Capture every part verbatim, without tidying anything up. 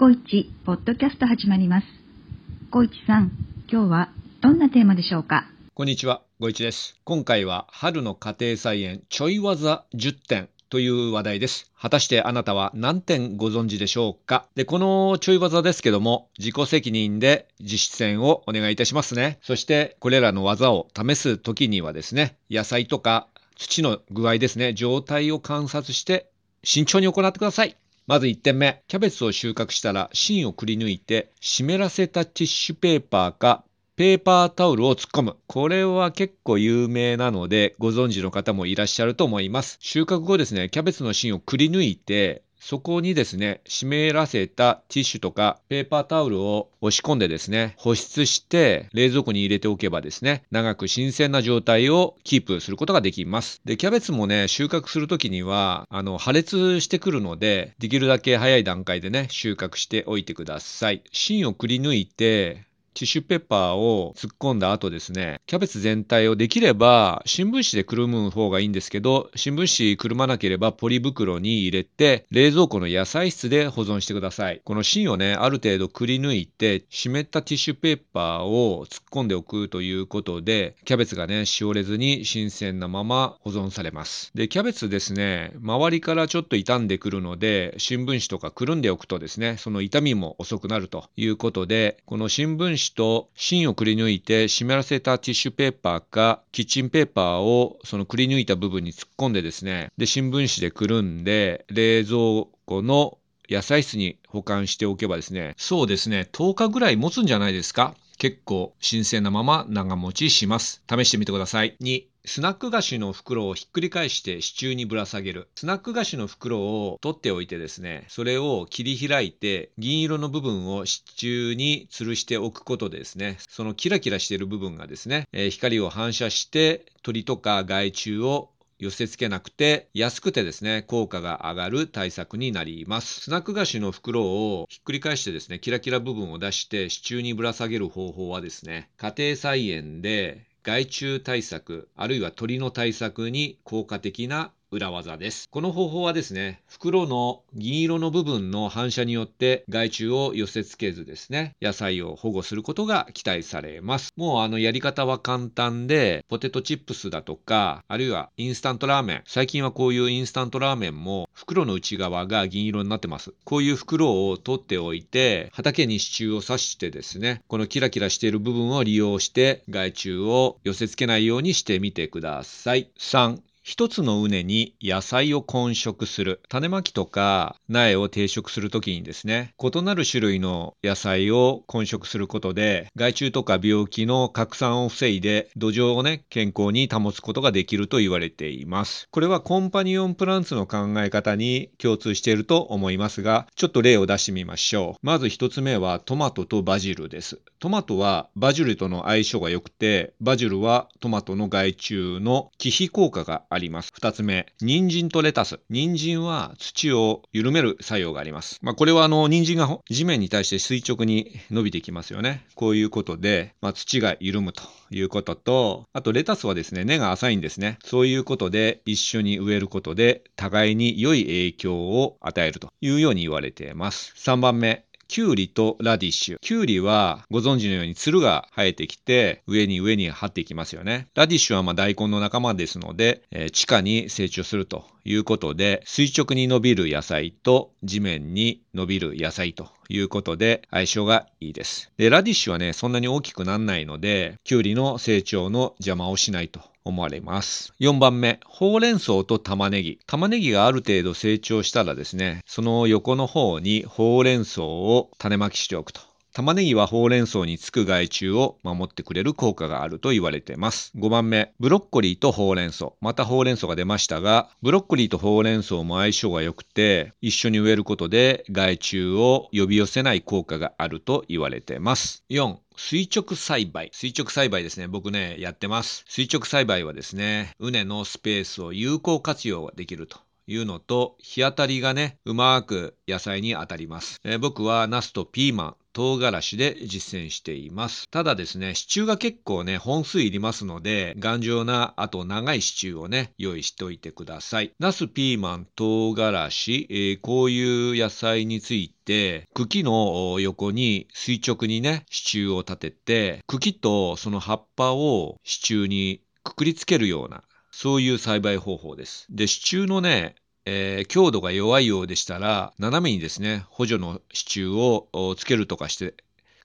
こいちポッドキャスト始まります。こいちさん、今日はどんなテーマでしょうか。こんにちは、こいちです。今回は春の家庭菜園ちょい技じゅってんという話題です。果たしてあなたは何点ご存知でしょうか。で、このちょい技ですけども、自己責任で実践をお願いいたしますね。そしてこれらの技を試すときにはですね、野菜とか土の具合ですね、状態を観察して慎重に行ってください。まずいってんめ、キャベツを収穫したら芯をくり抜いて湿らせたティッシュペーパーかペーパータオルを突っ込む。これは結構有名なのでご存知の方もいらっしゃると思います。収穫後ですね、キャベツの芯をくり抜いてそこにですね、湿らせたティッシュとかペーパータオルを押し込んでですね、保湿して冷蔵庫に入れておけばですね、長く新鮮な状態をキープすることができます。で、キャベツもね、収穫するときには、あの、破裂してくるので、できるだけ早い段階でね、収穫しておいてください。芯をくり抜いて、ティッシュペーパーを突っ込んだ後ですね、キャベツ全体をできれば新聞紙でくるむ方がいいんですけど、新聞紙くるまなければポリ袋に入れて冷蔵庫の野菜室で保存してください。この芯をね、ある程度くり抜いて湿ったティッシュペーパーを突っ込んでおくということで、キャベツがね、しおれずに新鮮なまま保存されます。で、キャベツですね、周りからちょっと傷んでくるので、新聞紙とかくるんでおくとですね、その傷みも遅くなるということで、この新聞紙と芯をくり抜いて湿らせたティッシュペーパーかキッチンペーパーをそのくり抜いた部分に突っ込んでですね、で、新聞紙でくるんで冷蔵庫の野菜室に保管しておけばですね、そうですね、とおかぐらい持つんじゃないですか。結構新鮮なまま長持ちします。試してみてください。に、スナック菓子の袋をひっくり返して支柱にぶら下げる。スナック菓子の袋を取っておいてですね、それを切り開いて銀色の部分を支柱に吊るしておくことでですね、そのキラキラしている部分がですね、えー、光を反射して鳥とか害虫を寄せ付けなくて安くてですね、効果が上がる対策になります。スナック菓子の袋をひっくり返してですね、キラキラ部分を出して支柱にぶら下げる方法はですね、家庭菜園で害虫対策、あるいは鳥の対策に効果的な裏技です。この方法はですね、袋の銀色の部分の反射によって害虫を寄せ付けずですね、野菜を保護することが期待されます。もうあのやり方は簡単で、ポテトチップスだとか、あるいはインスタントラーメン。最近はこういうインスタントラーメンも袋の内側が銀色になってます。こういう袋を取っておいて、畑に支柱を刺してですね、このキラキラしている部分を利用して害虫を寄せ付けないようにしてみてください。さん、一つの畝に野菜を混植する。種まきとか苗を定植するときにですね、異なる種類の野菜を混植することで、害虫とか病気の拡散を防いで、土壌をね、健康に保つことができると言われています。これはコンパニオンプランツの考え方に共通していると思いますが、ちょっと例を出してみましょう。まず一つ目はトマトとバジルです。トマトはバジルとの相性が良くて、バジルはトマトの害虫の忌避効果があります。あります。ふたつめ、人参とレタス。人参は土を緩める作用があります。まあ、これはあの人参が地面に対して垂直に伸びてきますよね。こういうことで、まあ、土が緩むということと、あとレタスはですね、根が浅いんですね。そういうことで一緒に植えることで互いに良い影響を与えるというように言われています。さんばんめ、キュウリとラディッシュ。キュウリはご存知のようにツルが生えてきて上に上に張っていきますよね。ラディッシュはまあ大根の仲間ですので、えー、地下に成長するということで、垂直に伸びる野菜と地面に伸びる野菜ということで相性がいいです。で、ラディッシュはね、そんなに大きくならないので、キュウリの成長の邪魔をしないと思われます。よんばんめ、ほうれん草と玉ねぎ。玉ねぎがある程度成長したらですね、その横の方にほうれん草を種まきしておくと。玉ねぎはほうれん草につく害虫を守ってくれる効果があると言われています。ごばんめ、ブロッコリーとほうれん草。またほうれん草が出ましたが、ブロッコリーとほうれん草も相性が良くて、一緒に植えることで害虫を呼び寄せない効果があると言われています。よん、垂直栽培。垂直栽培ですね。僕ね、やってます。垂直栽培はですね、畝のスペースを有効活用できると。いうのと、日当たりがね、うまく野菜に当たります。えー、僕はナスとピーマン、唐辛子で実践しています。ただですね、支柱が結構ね、本数いりますので、頑丈な、あと長い支柱をね、用意しておいてください。ナス、ピーマン、唐辛子、えー、こういう野菜について、茎の横に垂直にね、支柱を立てて、茎とその葉っぱを支柱にくくりつけるような、そういう栽培方法です。で、支柱のね、えー、強度が弱いようでしたら、斜めにですね、補助の支柱をつけるとかして、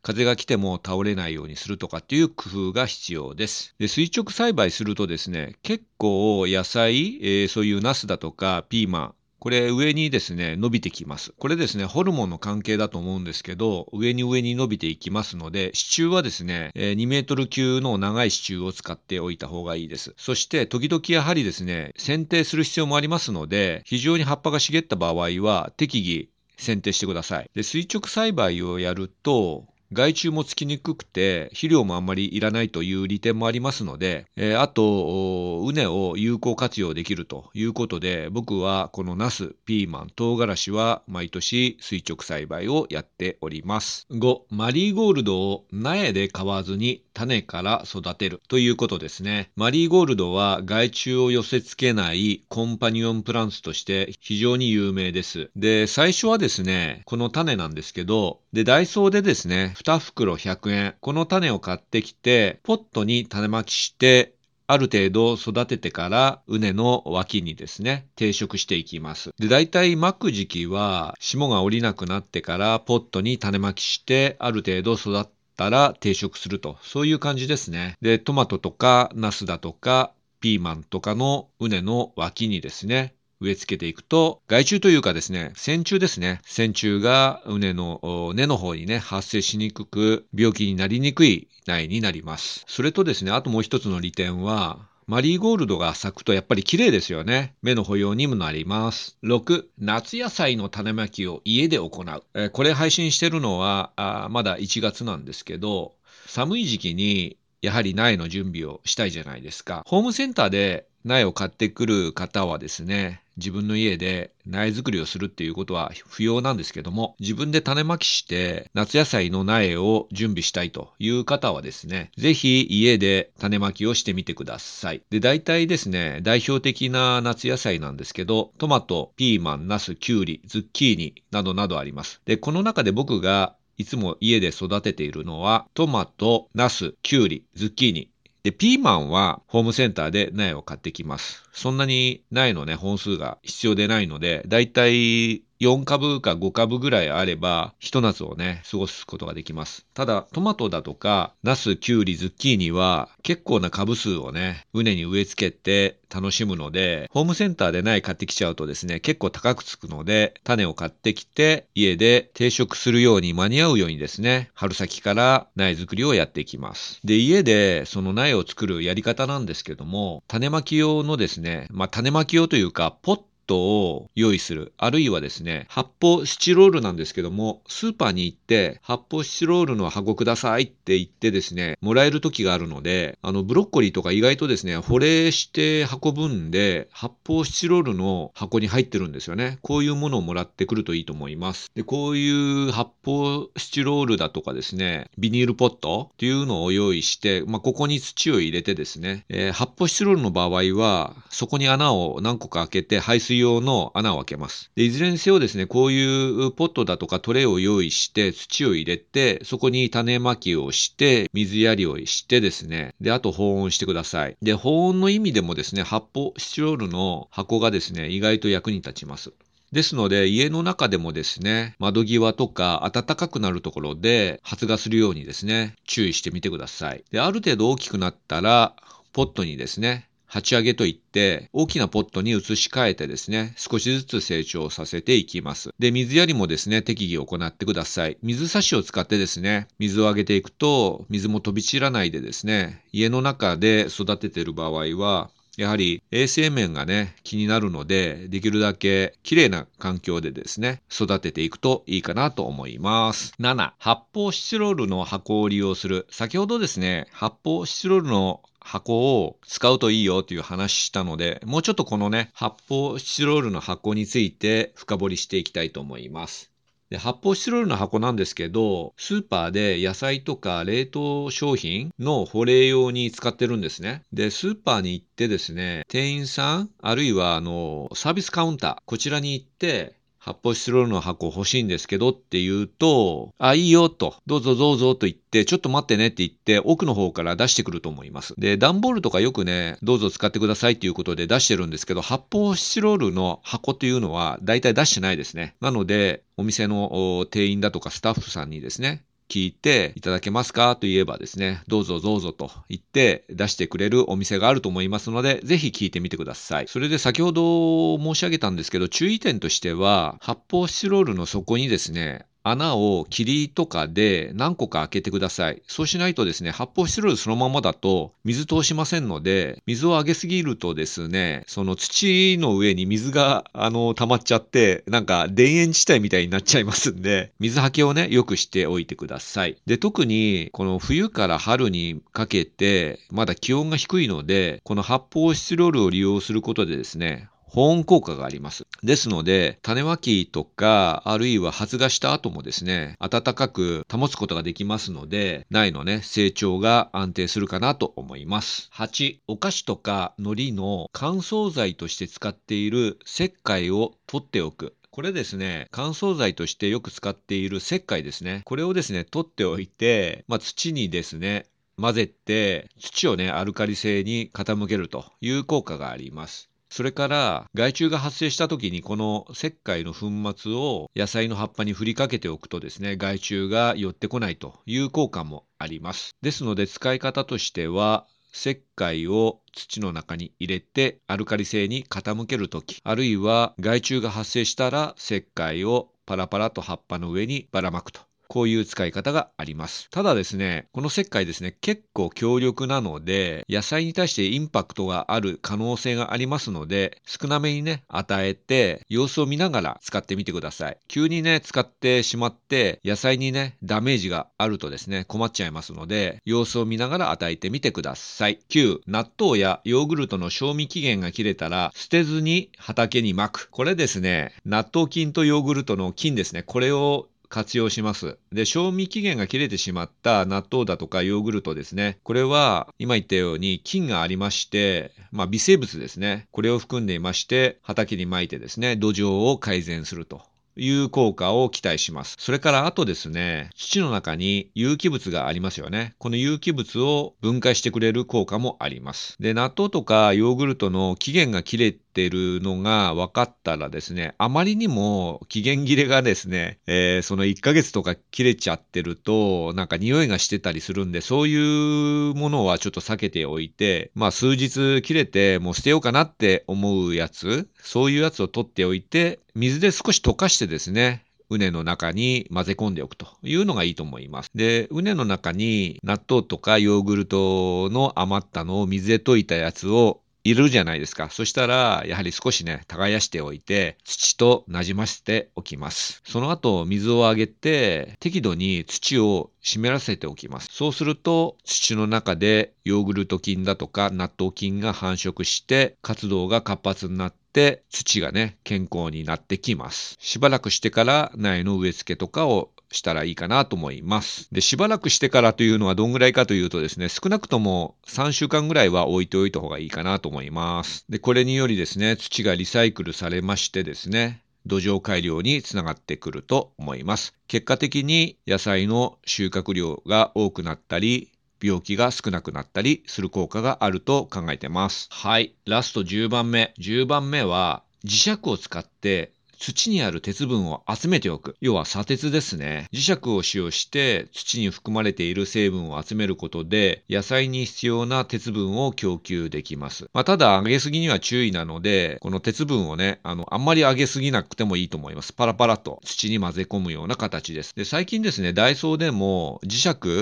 風が来ても倒れないようにするとかっていう工夫が必要です。で、垂直栽培するとですね、結構野菜、えー、そういうナスだとかピーマン、これ上にですね、伸びてきます。これですね、ホルモンの関係だと思うんですけど、上に上に伸びていきますので、支柱はですね、にメートル級の長い支柱を使っておいた方がいいです。そして、時々やはりですね、剪定する必要もありますので、非常に葉っぱが茂った場合は、適宜剪定してください。で、垂直栽培をやると、害虫もつきにくくて、肥料もあんまりいらないという利点もありますので、えー、あと、畝を有効活用できるということで、僕はこのナス、ピーマン、唐辛子は毎年垂直栽培をやっております。ご. マリーゴールドを苗で買わずに種から育てるということですね。マリーゴールドは害虫を寄せ付けないコンパニオンプランツとして非常に有名です。で、最初はですね、この種なんですけど、で、ダイソーでですね、にふくろひゃくえん。この種を買ってきて、ポットに種まきして、ある程度育ててから、畝の脇にですね、定植していきます。で、大体まく時期は、霜が降りなくなってから、ポットに種まきして、ある程度育ったら定植すると。そういう感じですね。で、トマトとか、ナスだとか、ピーマンとかの畝の脇にですね、植え付けていくと、害虫というかですね、線虫ですね。線虫が畝の、根の方にね、発生しにくく、病気になりにくい苗になります。それとですね、あともう一つの利点は、マリーゴールドが咲くとやっぱり綺麗ですよね。目の保養にもなります。ろく. 夏野菜の種まきを家で行う。えー、これ配信してるのは、あまだいちがつなんですけど、寒い時期にやはり苗の準備をしたいじゃないですか。ホームセンターで苗を買ってくる方はですね、自分の家で苗作りをするっていうことは不要なんですけども、自分で種まきして夏野菜の苗を準備したいという方はですね、ぜひ家で種まきをしてみてください。で、大体ですね、代表的な夏野菜なんですけど、トマト、ピーマン、ナス、キュウリ、ズッキーニなどなどあります。で、この中で僕がいつも家で育てているのは、トマト、ナス、キュウリ、ズッキーニ、で、ピーマンはホームセンターで苗を買ってきます。そんなに苗のね、本数が必要でないので、だいたいよんかぶかごかぶぐらいあれば、一夏をね、過ごすことができます。ただ、トマトだとか、ナス、キュウリ、ズッキーニは、結構な株数をね、畝に植え付けて楽しむので、ホームセンターで苗買ってきちゃうとですね、結構高くつくので、種を買ってきて、家で定植するように間に合うようにですね、春先から苗作りをやっていきます。で、家でその苗を作るやり方なんですけども、種まき用のですね、まあ、種まき用というか、ポットを用意する。あるいはですね、発泡スチロールなんですけども、スーパーに行って、発泡スチロールの箱くださいって言ってですね、もらえる時があるので、あの、ブロッコリーとか意外とですね、保冷して運ぶんで、発泡スチロールの箱に入ってるんですよね。こういうものをもらってくるといいと思います。で、こういう発泡スチロールだとかですね、ビニールポットっていうのを用意して、まあ、ここに土を入れてですね、えー、発泡スチロールの場合は、そこに穴を何個か開けて、排水用の穴を開けます。で、いずれにせよですね、こういうポットだとかトレイを用意して土を入れて、そこに種まきをして水やりをしてですね、で、あと保温してください。で、保温の意味でもですね、発泡スチロールの箱がですね、意外と役に立ちます。ですので、家の中でもですね、窓際とか暖かくなるところで発芽するようにですね、注意してみてください。で、ある程度大きくなったら、ポットにですね、鉢上げといって、大きなポットに移し替えてですね、少しずつ成長させていきます。で、水やりもですね、適宜行ってください。水差しを使ってですね、水をあげていくと、水も飛び散らないでですね、家の中で育てている場合は、やはり衛生面がね、気になるので、できるだけ綺麗な環境でですね、育てていくといいかなと思います。なな. 発泡スチロールの箱を利用する。先ほどですね、発泡スチロールの箱を使うといいよという話したので、もうちょっとこのね、発泡スチロールの箱について深掘りしていきたいと思います。で、発泡スチロールの箱なんですけど、スーパーで野菜とか冷凍商品の保冷用に使ってるんですね。で、スーパーに行ってですね、店員さん、あるいはあの、サービスカウンター、こちらに行って、発泡スチロールの箱欲しいんですけどって言うと、あ、いいよと、どうぞどうぞと言って、ちょっと待ってねって言って、奥の方から出してくると思います。で、段ボールとかよくね、どうぞ使ってくださいっていうことで出してるんですけど、発泡スチロールの箱っていうのは大体出してないですね。なので、お店の店員だとかスタッフさんにですね、聞いていただけますかと言えばですね、どうぞどうぞと言って出してくれるお店があると思いますので、ぜひ聞いてみてください。それで先ほど申し上げたんですけど、注意点としては、発泡スチロールの底にですね、穴を霧とかで何個か開けてください。そうしないとですね、発泡スチロールそのままだと水通しませんので、水をあげすぎるとですね、その土の上に水があの溜まっちゃって、なんか田園地帯みたいになっちゃいますんで、水はけをね、よくしておいてください。で、特にこの冬から春にかけて、まだ気温が低いので、この発泡スチロールを利用することでですね、保温効果があります。ですので、種まきとか、あるいは発芽した後もですね、暖かく保つことができますので、苗のね、成長が安定するかなと思います。はち、お菓子とか海苔の乾燥剤として使っている石灰を取っておく。これですね、乾燥剤としてよく使っている石灰ですね。これをですね、取っておいて、まあ、土にですね、混ぜて、土をね、アルカリ性に傾けるという効果があります。それから害虫が発生した時にこの石灰の粉末を野菜の葉っぱに振りかけておくとですね、害虫が寄ってこないという効果もあります。ですので使い方としては、石灰を土の中に入れてアルカリ性に傾けるとき、あるいは害虫が発生したら石灰をパラパラと葉っぱの上にばらまくと。こういう使い方があります。ただですね、この石灰ですね、結構強力なので、野菜に対してインパクトがある可能性がありますので、少なめにね、与えて、様子を見ながら使ってみてください。急にね、使ってしまって、野菜にね、ダメージがあるとですね、困っちゃいますので、様子を見ながら与えてみてください。きゅう、納豆やヨーグルトの賞味期限が切れたら、捨てずに畑にまく。これですね、納豆菌とヨーグルトの菌ですね、これを活用します。で、賞味期限が切れてしまった納豆だとかヨーグルトですね。これは今言ったように菌がありまして、まあ微生物ですね。これを含んでいまして、畑にまいてですね、土壌を改善するという効果を期待します。それからあとですね、土の中に有機物がありますよね。この有機物を分解してくれる効果もあります。で、納豆とかヨーグルトの期限が切れてるのが分かったらですね、あまりにも期限切れがですね、えー、そのいっかげつとか切れちゃってると、なんか匂いがしてたりするんで、そういうものはちょっと避けておいて、まあ数日切れてもう捨てようかなって思うやつ、そういうやつを取っておいて、水で少し溶かしてですね、畝の中に混ぜ込んでおくというのがいいと思います。で、畝の中に納豆とかヨーグルトの余ったのを水で溶いたやつをいるじゃないですか。そしたら、やはり少しね、耕しておいて、土となじませておきます。その後、水をあげて、適度に土を湿らせておきます。そうすると、土の中でヨーグルト菌だとか納豆菌が繁殖して、活動が活発になって、土がね、健康になってきます。しばらくしてから、苗の植え付けとかをしたらいいかなと思います。で、しばらくしてからというのはどんぐらいかというとですね、少なくともさんしゅうかんぐらいは置いておいた方がいいかなと思います。で、これによりですね、土がリサイクルされましてですね、土壌改良につながってくると思います。結果的に野菜の収穫量が多くなったり、病気が少なくなったりする効果があると考えてます。はい、ラストじゅうばんめ。じゅうばんめは磁石を使って土にある鉄分を集めておく。要は砂鉄ですね。磁石を使用して土に含まれている成分を集めることで野菜に必要な鉄分を供給できます。まあ、ただ揚げすぎには注意なので、この鉄分をね、あの、あんまり揚げすぎなくてもいいと思います。パラパラと土に混ぜ込むような形です。で、最近ですね、ダイソーでも磁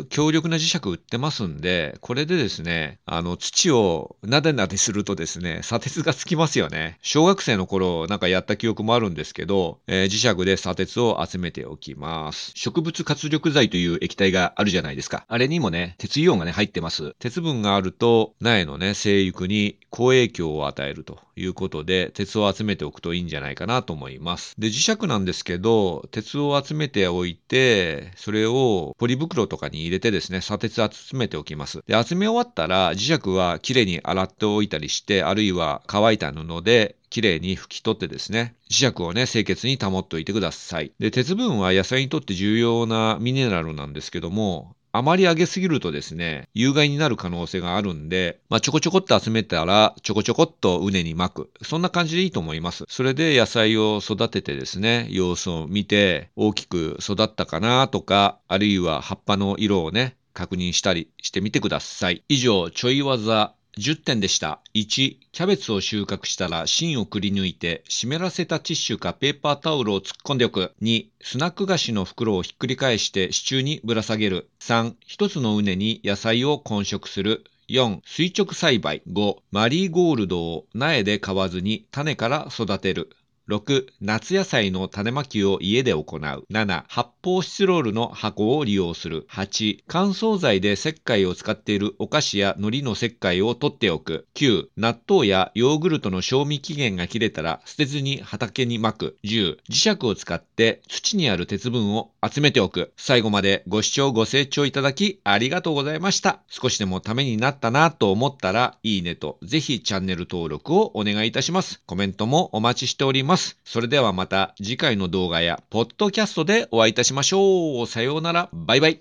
石、強力な磁石売ってますんで、これでですね、あの、土をなでなでするとですね、砂鉄がつきますよね。小学生の頃なんかやった記憶もあるんですですけど、えー、磁石で砂鉄を集めておきます。植物活力剤という液体があるじゃないですか。あれにもね、鉄イオンがね、入ってます。鉄分があると、苗のね、生育に好影響を与えるということで、鉄を集めておくといいんじゃないかなと思います。で、磁石なんですけど、鉄を集めておいて、それをポリ袋とかに入れてですね、砂鉄集めておきます。で、集め終わったら、磁石はきれいに洗っておいたりして、あるいは乾いた布で、きれいに拭き取ってですね、磁石をね、清潔に保っておいてください。で、鉄分は野菜にとって重要なミネラルなんですけども、あまり上げすぎるとですね、有害になる可能性があるんで、まあ、ちょこちょこっと集めたら、ちょこちょこっと畝に巻く。そんな感じでいいと思います。それで野菜を育ててですね、様子を見て、大きく育ったかなとか、あるいは葉っぱの色をね、確認したりしてみてください。以上、ちょい技じゅってんでした。いち、キャベツを収穫したら芯をくり抜いて湿らせたティッシュかペーパータオルを突っ込んでおく。に、スナック菓子の袋をひっくり返して支柱にぶら下げる。さん、一つの畝に野菜を混植する。よん、垂直栽培。ご、マリーゴールドを苗で買わずに種から育てる。ろく、夏野菜の種まきを家で行う。なな、発泡スチロールの箱を利用する。はち、乾燥剤で石灰を使っているお菓子や海苔の石灰を取っておく。きゅう、納豆やヨーグルトの賞味期限が切れたら捨てずに畑にまく。じゅう、磁石を使って土にある鉄分を集めておく。最後までご視聴ご清聴いただきありがとうございました。少しでもためになったなと思ったらいいねとぜひチャンネル登録をお願いいたします。コメントもお待ちしております。それではまた次回の動画やポッドキャストでお会いいたしましょう。さようなら。バイバイ。